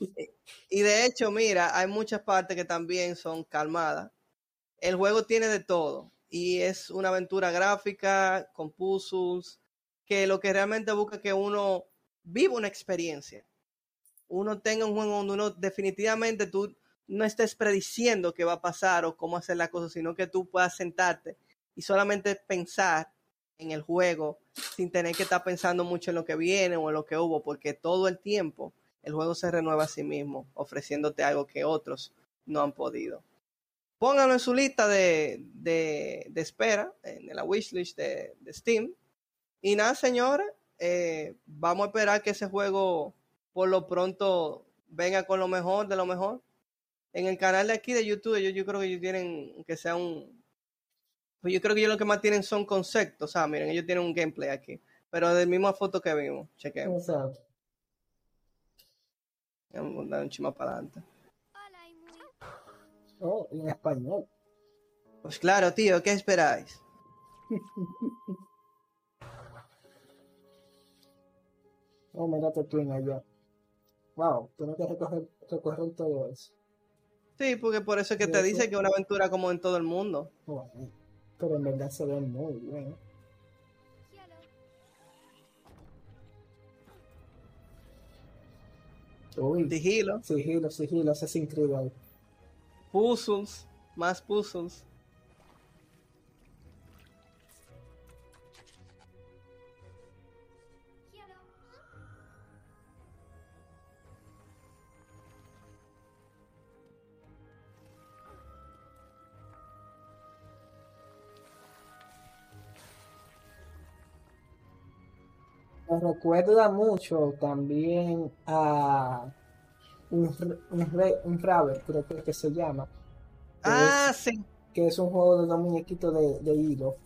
Y de hecho, mira, hay muchas partes que también son calmadas. El juego tiene de todo y es una aventura gráfica con puzzles que lo que realmente busca es que uno viva una experiencia. Uno tenga un juego donde uno definitivamente tú no estés prediciendo qué va a pasar o cómo hacer las cosas, sino que tú puedas sentarte y solamente pensar en el juego sin tener que estar pensando mucho en lo que viene o en lo que hubo, porque todo el tiempo el juego se renueva a sí mismo, ofreciéndote algo que otros no han podido. Pónganlo en su lista de espera, en la wishlist de Steam. Y nada, señores, vamos a esperar que ese juego por lo pronto venga con lo mejor de lo mejor. En el canal de aquí de YouTube, yo creo que ellos tienen que sea un... Pues yo creo que ellos lo que más tienen son conceptos. O sea, miren, ellos tienen un gameplay aquí. Pero de la misma foto que vimos. Chequemos. Exacto. Vamos a dar un chima para adelante. Oh, en español. Pues claro, tío, ¿qué esperáis? Oh, mira Tatooine allá. Wow, tengo que recorrer todo eso. Sí, porque por eso es que te dice que es una aventura como en todo el mundo. Wow. Pero en verdad se ve muy bien. Uy, sigilo, eso es increíble. Puzzles, más puzzles. Me recuerda mucho también a un Rabbit, creo que, se llama. Sí. Que es un juego de dos muñequitos de hilo.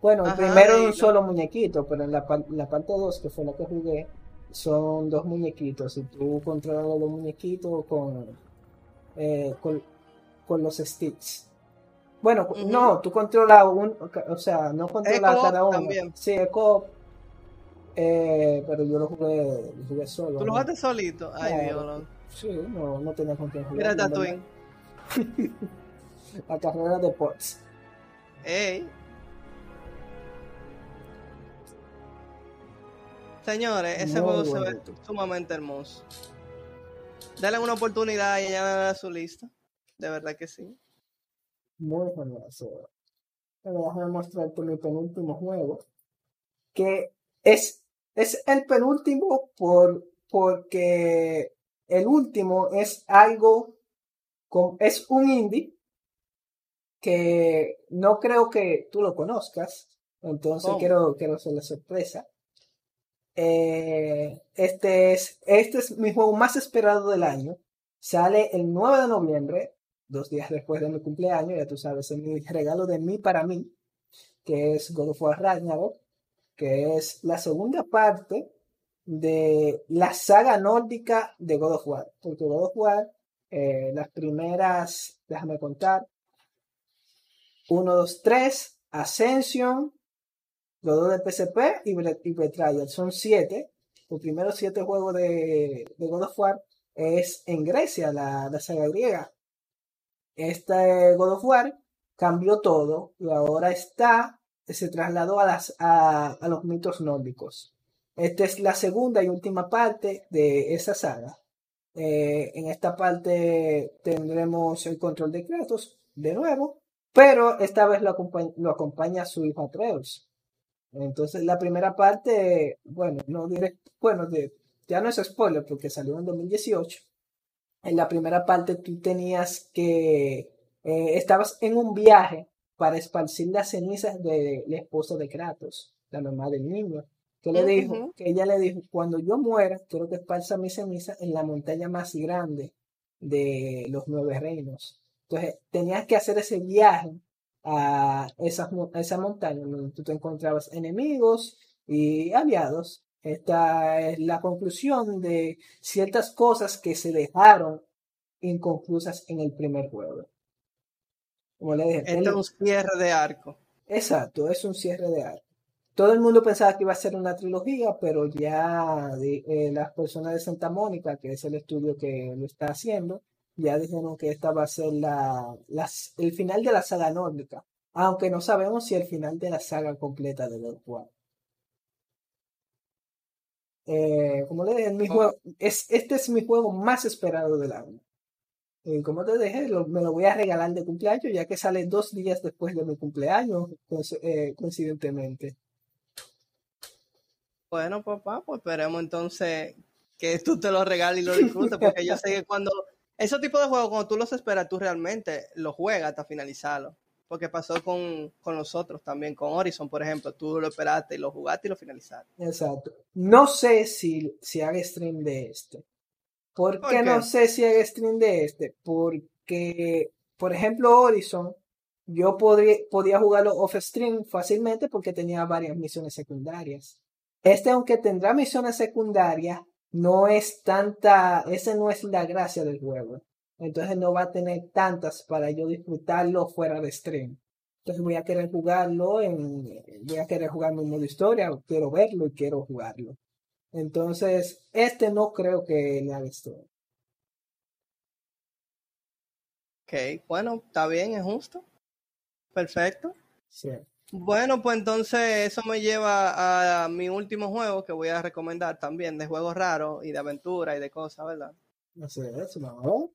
Bueno, el primero es un solo muñequito, pero en la parte 2, que fue la que jugué, son dos muñequitos. Y tú controlas los muñequitos con los sticks. Bueno, no, tú controlas no controlas cada uno. También. Sí, el co-op. Pero yo lo jugué solo. ¿Tú lo jugaste solito? Ay, Dios. Sí, no tenía con quién jugar. Mira Tatooine. La carrera de pots. Ey. Señores, ese juego se ve sumamente hermoso. Dale una oportunidad y añádale a su lista. De verdad que sí. Muy bueno eso. Déjame mostrarte mi penúltimo juego. Que es el penúltimo porque el último es algo, es un indie que no creo que tú lo conozcas, entonces quiero hacer la sorpresa. Este es mi juego más esperado del año, sale el 9 de noviembre, 2 días después de mi cumpleaños, ya tú sabes, es mi regalo de mí para mí, que es God of War Ragnarok, que es la segunda parte de la saga nórdica de God of War. Porque God of War, las primeras, déjame contar, 1, 2, 3, Ascension, los 2 de PSP y Betrayal. Son 7, los primeros 7 juegos de God of War es en Grecia, la saga griega. Este God of War cambió todo y ahora se trasladó a los mitos nórdicos. Esta es la segunda y última parte de esa saga. En esta parte tendremos el control de Kratos de nuevo, pero esta vez lo acompaña su hijo Atreus. Entonces la primera parte, ya no es spoiler porque salió en 2018. En la primera parte tú tenías que estabas en un viaje para esparcir las cenizas de la esposa de Kratos, la mamá del niño, que le dijo, que ella le dijo, cuando yo muera, quiero que esparza mis cenizas en la montaña más grande de los 9 reinos. Entonces, tenías que hacer ese viaje a esa montaña, donde tú te encontrabas enemigos y aliados. Esta es la conclusión de ciertas cosas que se dejaron inconclusas en el primer juego. Como le dije, es un cierre de arco. Exacto, es un cierre de arco. Todo el mundo pensaba que iba a ser una trilogía, pero ya las personas de Santa Mónica, que es el estudio que lo está haciendo, ya dijeron que esta va a ser el final de la saga nórdica, aunque no sabemos si el final de la saga completa de God of War. Como le dije, este es mi juego más esperado del año. Como te dije, me lo voy a regalar de cumpleaños, ya que sale 2 días después de mi cumpleaños, coincidentemente. Bueno, papá, pues esperemos entonces que tú te lo regales y lo disfrutes, porque yo sé que cuando... Ese tipo de juegos, cuando tú los esperas, tú realmente los juegas hasta finalizarlo. Porque pasó con los otros también, con Horizon, por ejemplo. Tú lo esperaste y lo jugaste y lo finalizaste. Exacto. No sé si haga stream de este. ¿Por qué no sé si haga stream de este? Porque, por ejemplo, Horizon, yo podía jugarlo off-stream fácilmente porque tenía varias misiones secundarias. Este, aunque tendrá misiones secundarias, esa no es la gracia del juego. Entonces no va a tener tantas para yo disfrutarlo fuera de stream. Entonces voy a querer jugarlo en modo historia, quiero verlo y quiero jugarlo. Entonces, este no creo que le haga esto. Ok, bueno, está bien, es justo. Perfecto. Sí. Bueno, pues entonces eso me lleva a mi último juego que voy a recomendar también, de juegos raros y de aventura y de cosas, ¿verdad? No sé, eso no.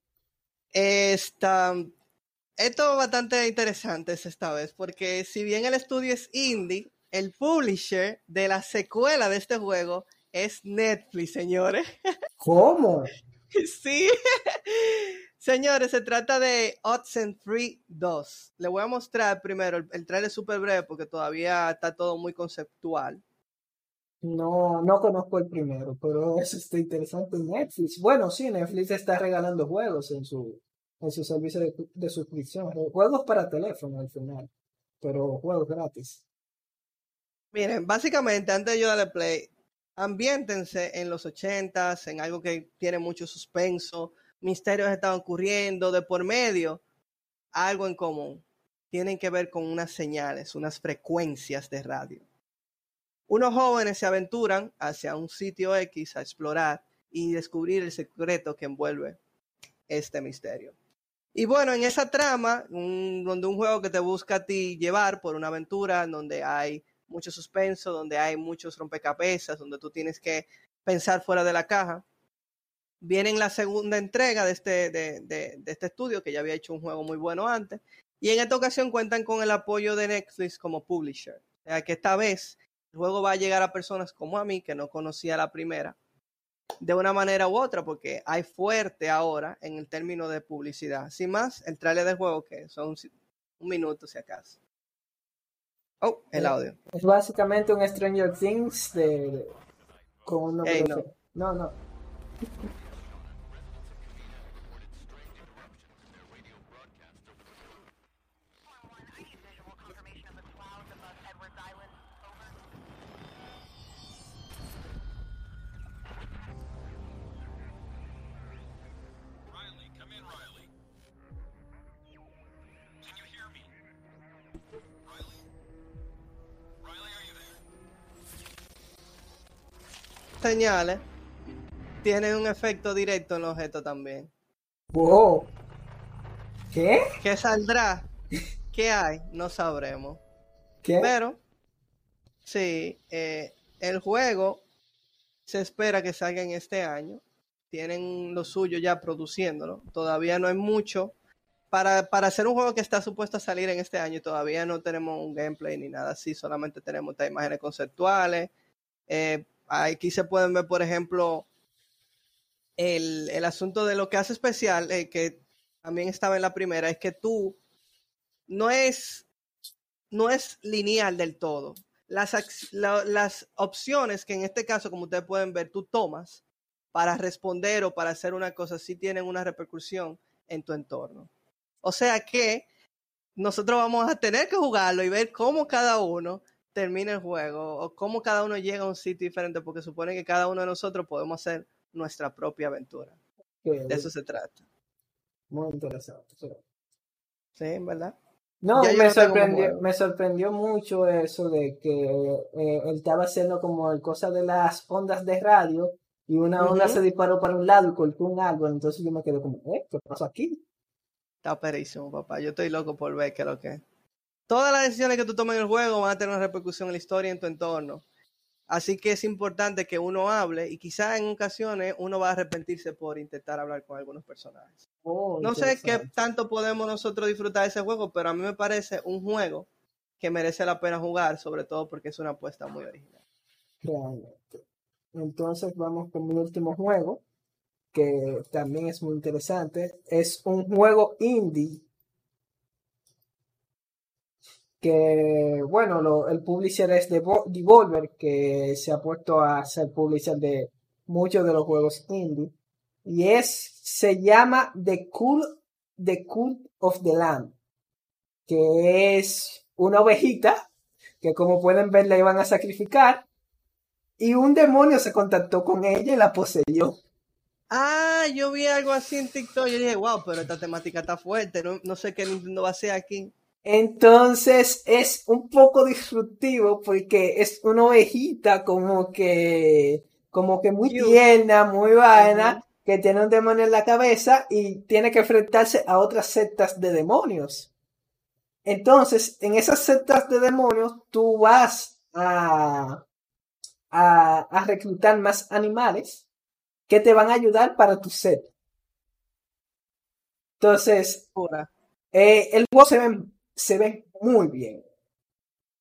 Esto es bastante interesante esta vez, porque si bien el estudio es indie, el publisher de la secuela de este juego es Netflix, señores. ¿Cómo? Sí. Señores, se trata de Oxenfree 2. Les voy a mostrar primero, el trailer es súper breve porque todavía está todo muy conceptual. No conozco el primero, pero eso está interesante en Netflix. Bueno, sí, Netflix está regalando juegos en su servicio de suscripción. Juegos para teléfono al final, pero juegos gratis. Miren, básicamente, antes de yo darle play, ambiéntense en los 80s, en algo que tiene mucho suspenso, misterios están ocurriendo, de por medio, algo en común. Tienen que ver con unas señales, unas frecuencias de radio. Unos jóvenes se aventuran hacia un sitio X a explorar y descubrir el secreto que envuelve este misterio. Y bueno, en esa trama, donde un juego que te busca a ti llevar por una aventura, donde hay mucho suspenso, donde hay muchos rompecabezas, donde tú tienes que pensar fuera de la caja, viene la segunda entrega de este estudio, que ya había hecho un juego muy bueno antes, y en esta ocasión cuentan con el apoyo de Netflix como publisher. O sea, que esta vez el juego va a llegar a personas como a mí, que no conocía la primera, de una manera u otra, porque hay fuerte ahora en el término de publicidad. Sin más, el tráiler del juego, que son un minuto si acaso. Oh, el audio. Es básicamente un Stranger Things con un... Hey, no. Señales tienen un efecto directo en los objetos también. Wow. ¿Qué? ¿Qué saldrá? ¿Qué hay? No sabremos. ¿Qué? Pero sí, el juego se espera que salga en este año. Tienen lo suyo ya produciéndolo. Todavía no hay mucho para hacer un juego que está supuesto a salir en este año. Todavía no tenemos un gameplay ni nada así. Solamente tenemos estas imágenes conceptuales. Aquí se pueden ver, por ejemplo, el asunto de lo que hace especial, que también estaba en la primera, es que tú no es lineal del todo. Las opciones que en este caso, como ustedes pueden ver, tú tomas para responder o para hacer una cosa, sí tienen una repercusión en tu entorno. O sea que nosotros vamos a tener que jugarlo y ver cómo cada uno termina el juego, o cómo cada uno llega a un sitio diferente, porque supone que cada uno de nosotros podemos hacer nuestra propia aventura. Okay, de eso se trata. Muy interesante. Sí, ¿verdad? No, me sorprendió mucho eso de que él estaba haciendo como el cosa de las ondas de radio, y una onda se disparó para un lado y cortó un árbol, entonces yo me quedé como, ¿qué pasó aquí? Está perísimo, papá. Yo estoy loco por ver qué es lo que es. Todas las decisiones que tú tomes en el juego van a tener una repercusión en la historia y en tu entorno. Así que es importante que uno hable y quizás en ocasiones uno va a arrepentirse por intentar hablar con algunos personajes. Oh, no sé qué tanto podemos nosotros disfrutar de ese juego, pero a mí me parece un juego que merece la pena jugar, sobre todo porque es una apuesta muy original. Realmente. Entonces vamos con mi último juego, que también es muy interesante. Es un juego indie que, bueno, el publisher es de Devolver, que se ha puesto a ser publisher de muchos de los juegos indie, y se llama The Cult of the Lamb, que es una ovejita que, como pueden ver, la iban a sacrificar y un demonio se contactó con ella y la poseyó. Ah, yo vi algo así en TikTok, yo dije, wow, pero esta temática está fuerte, no sé qué Nintendo va a hacer aquí. Entonces es un poco disruptivo porque es una ovejita como que muy tierna, muy vaina, que tiene un demonio en la cabeza y tiene que enfrentarse a otras sectas de demonios. Entonces, en esas sectas de demonios tú vas a reclutar más animales que te van a ayudar para tu secta. Entonces, el juego se ve muy bien.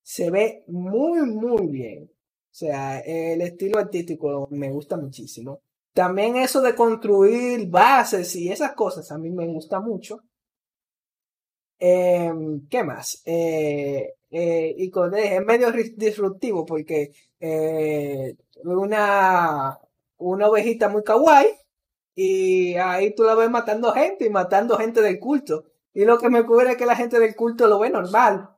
Se ve muy, muy bien. O sea, el estilo artístico me gusta muchísimo. También eso de construir bases y esas cosas a mí me gusta mucho. ¿Qué más? Y es medio disruptivo porque una ovejita muy kawaii y ahí tú la ves matando gente del culto. Y lo que me ocurre es que la gente del culto lo ve normal.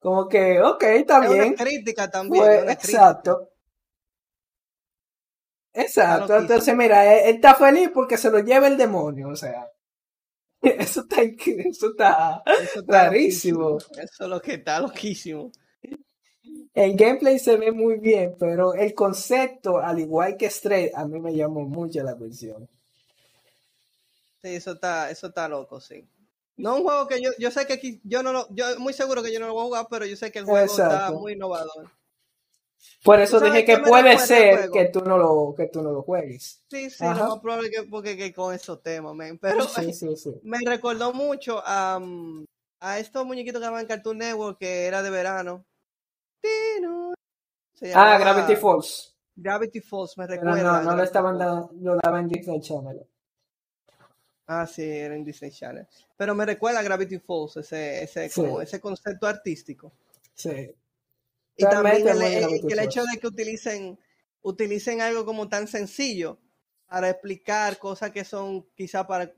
Como que, ok, está bien. Es una crítica también. Pues, una crítica. Exacto. Entonces, mira, él está feliz porque se lo lleva el demonio. O sea, eso está rarísimo. Loquísimo. Eso es lo que está loquísimo. El gameplay se ve muy bien, pero el concepto, al igual que Stray, a mí me llamó mucho la atención. Sí, eso está loco, sí. No un juego que yo sé que aquí, yo muy seguro que yo no lo voy a jugar, pero yo sé que el juego está muy innovador. Por eso dije que puede ser que tú no lo juegues. Sí, sí, lo más probable que porque con esos temas, man. Pero sí. Me recordó mucho a estos muñequitos que estaban en Cartoon Network, que era de verano. Gravity Falls. Gravity Falls, me recuerda. No lo estaban dando, lo daban en Disney Channel. Ah, sí, era en Disney Channel. Pero me recuerda a Gravity Falls, ese concepto artístico. Sí. Y también el hecho de que utilicen algo como tan sencillo para explicar cosas que son quizá para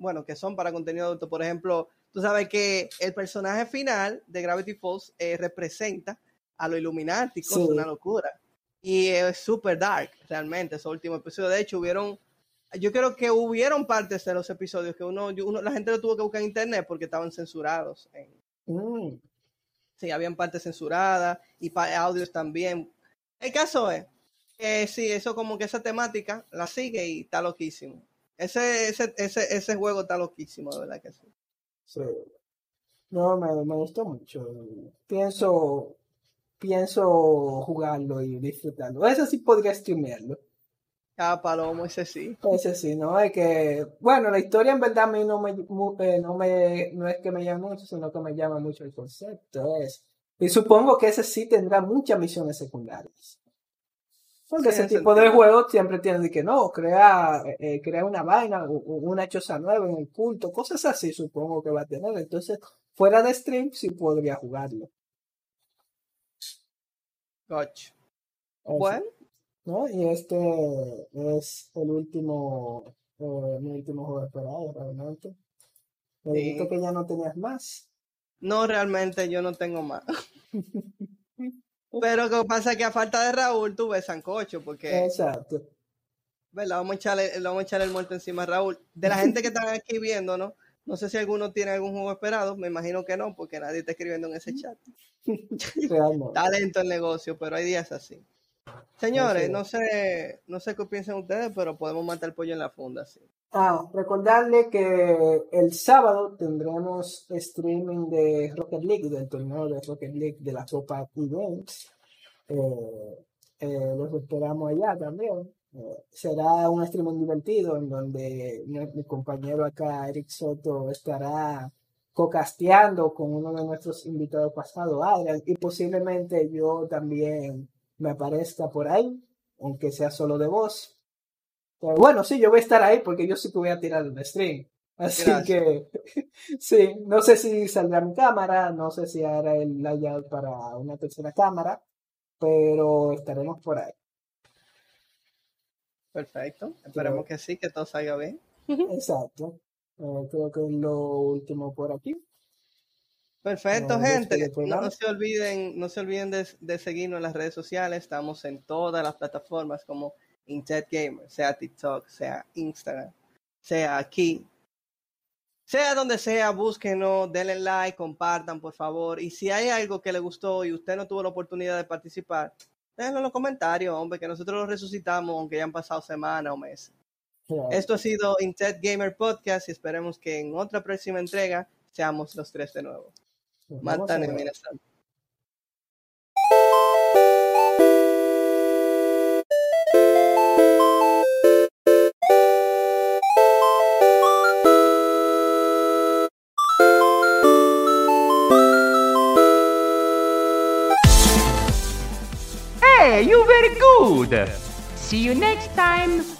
contenido adulto. Por ejemplo, tú sabes que el personaje final de Gravity Falls representa a los Illuminati, cosa una locura. Y es súper dark, realmente, ese último episodio. De hecho, yo creo que hubieron partes de los episodios que la gente lo tuvo que buscar en internet porque estaban censurados. Sí, habían partes censuradas y audios también. El caso es que sí, eso como que esa temática la sigue y está loquísimo. Ese juego está loquísimo, de verdad que sí. Sí. No, me gustó mucho. Pienso jugarlo y disfrutarlo. Eso sí podría streamearlo. Ah, Palomo, ese sí. Ese sí, ¿no? Es que, bueno, la historia en verdad a mí no es que me llame mucho, sino que me llama mucho el concepto. Y supongo que ese sí tendrá muchas misiones secundarias. Porque ese tipo de juegos siempre tienen de que crear una vaina, una choza nueva en el culto, cosas así supongo que va a tener. Entonces, fuera de stream sí podría jugarlo. Gotcha. Bueno. ¿No? Y este es mi último juego esperado, realmente. Me dijiste que ya no tenías más. No, realmente yo no tengo más. Pero lo que pasa es que a falta de Raúl tuve sancocho, porque... Exacto. ¿Verdad? Vamos a echarle el muerto encima a Raúl. De la gente que están aquí viendo, ¿no? No sé si alguno tiene algún juego esperado, me imagino que no, porque nadie está escribiendo en ese chat. Está lento el negocio, pero hay días así. Señores, no sé qué piensan ustedes, pero podemos matar el pollo en la funda, sí. Recordarle que el sábado tendremos streaming de Rocket League, del torneo de Rocket League de la Copa Events. los esperamos allá también. Será un streaming divertido en donde mi compañero acá, Eric Soto, estará cocasteando con uno de nuestros invitados pasados, Adrian, y posiblemente yo también me aparezca por ahí, aunque sea solo de voz. Pero bueno, sí, yo voy a estar ahí porque yo sí que voy a tirar el stream. Así Gracias. Que, sí, no sé si saldrá mi cámara, no sé si hará el layout para una tercera cámara, pero estaremos por ahí. Perfecto, esperemos que sí, que todo salga bien. Exacto, creo que es lo último por aquí. Perfecto, gente, no se olviden de seguirnos en las redes sociales. Estamos en todas las plataformas como Integgamers, sea TikTok, sea Instagram, sea aquí, sea donde sea, búsquenos, denle like, compartan por favor, y si hay algo que le gustó y usted no tuvo la oportunidad de participar, déjenlo en los comentarios, hombre, que nosotros lo resucitamos aunque ya han pasado semanas o meses. Claro. Esto ha sido Integgamers Podcast y esperemos que en otra próxima entrega seamos los tres de nuevo. Mantan en Minasal. You were good. See you next time.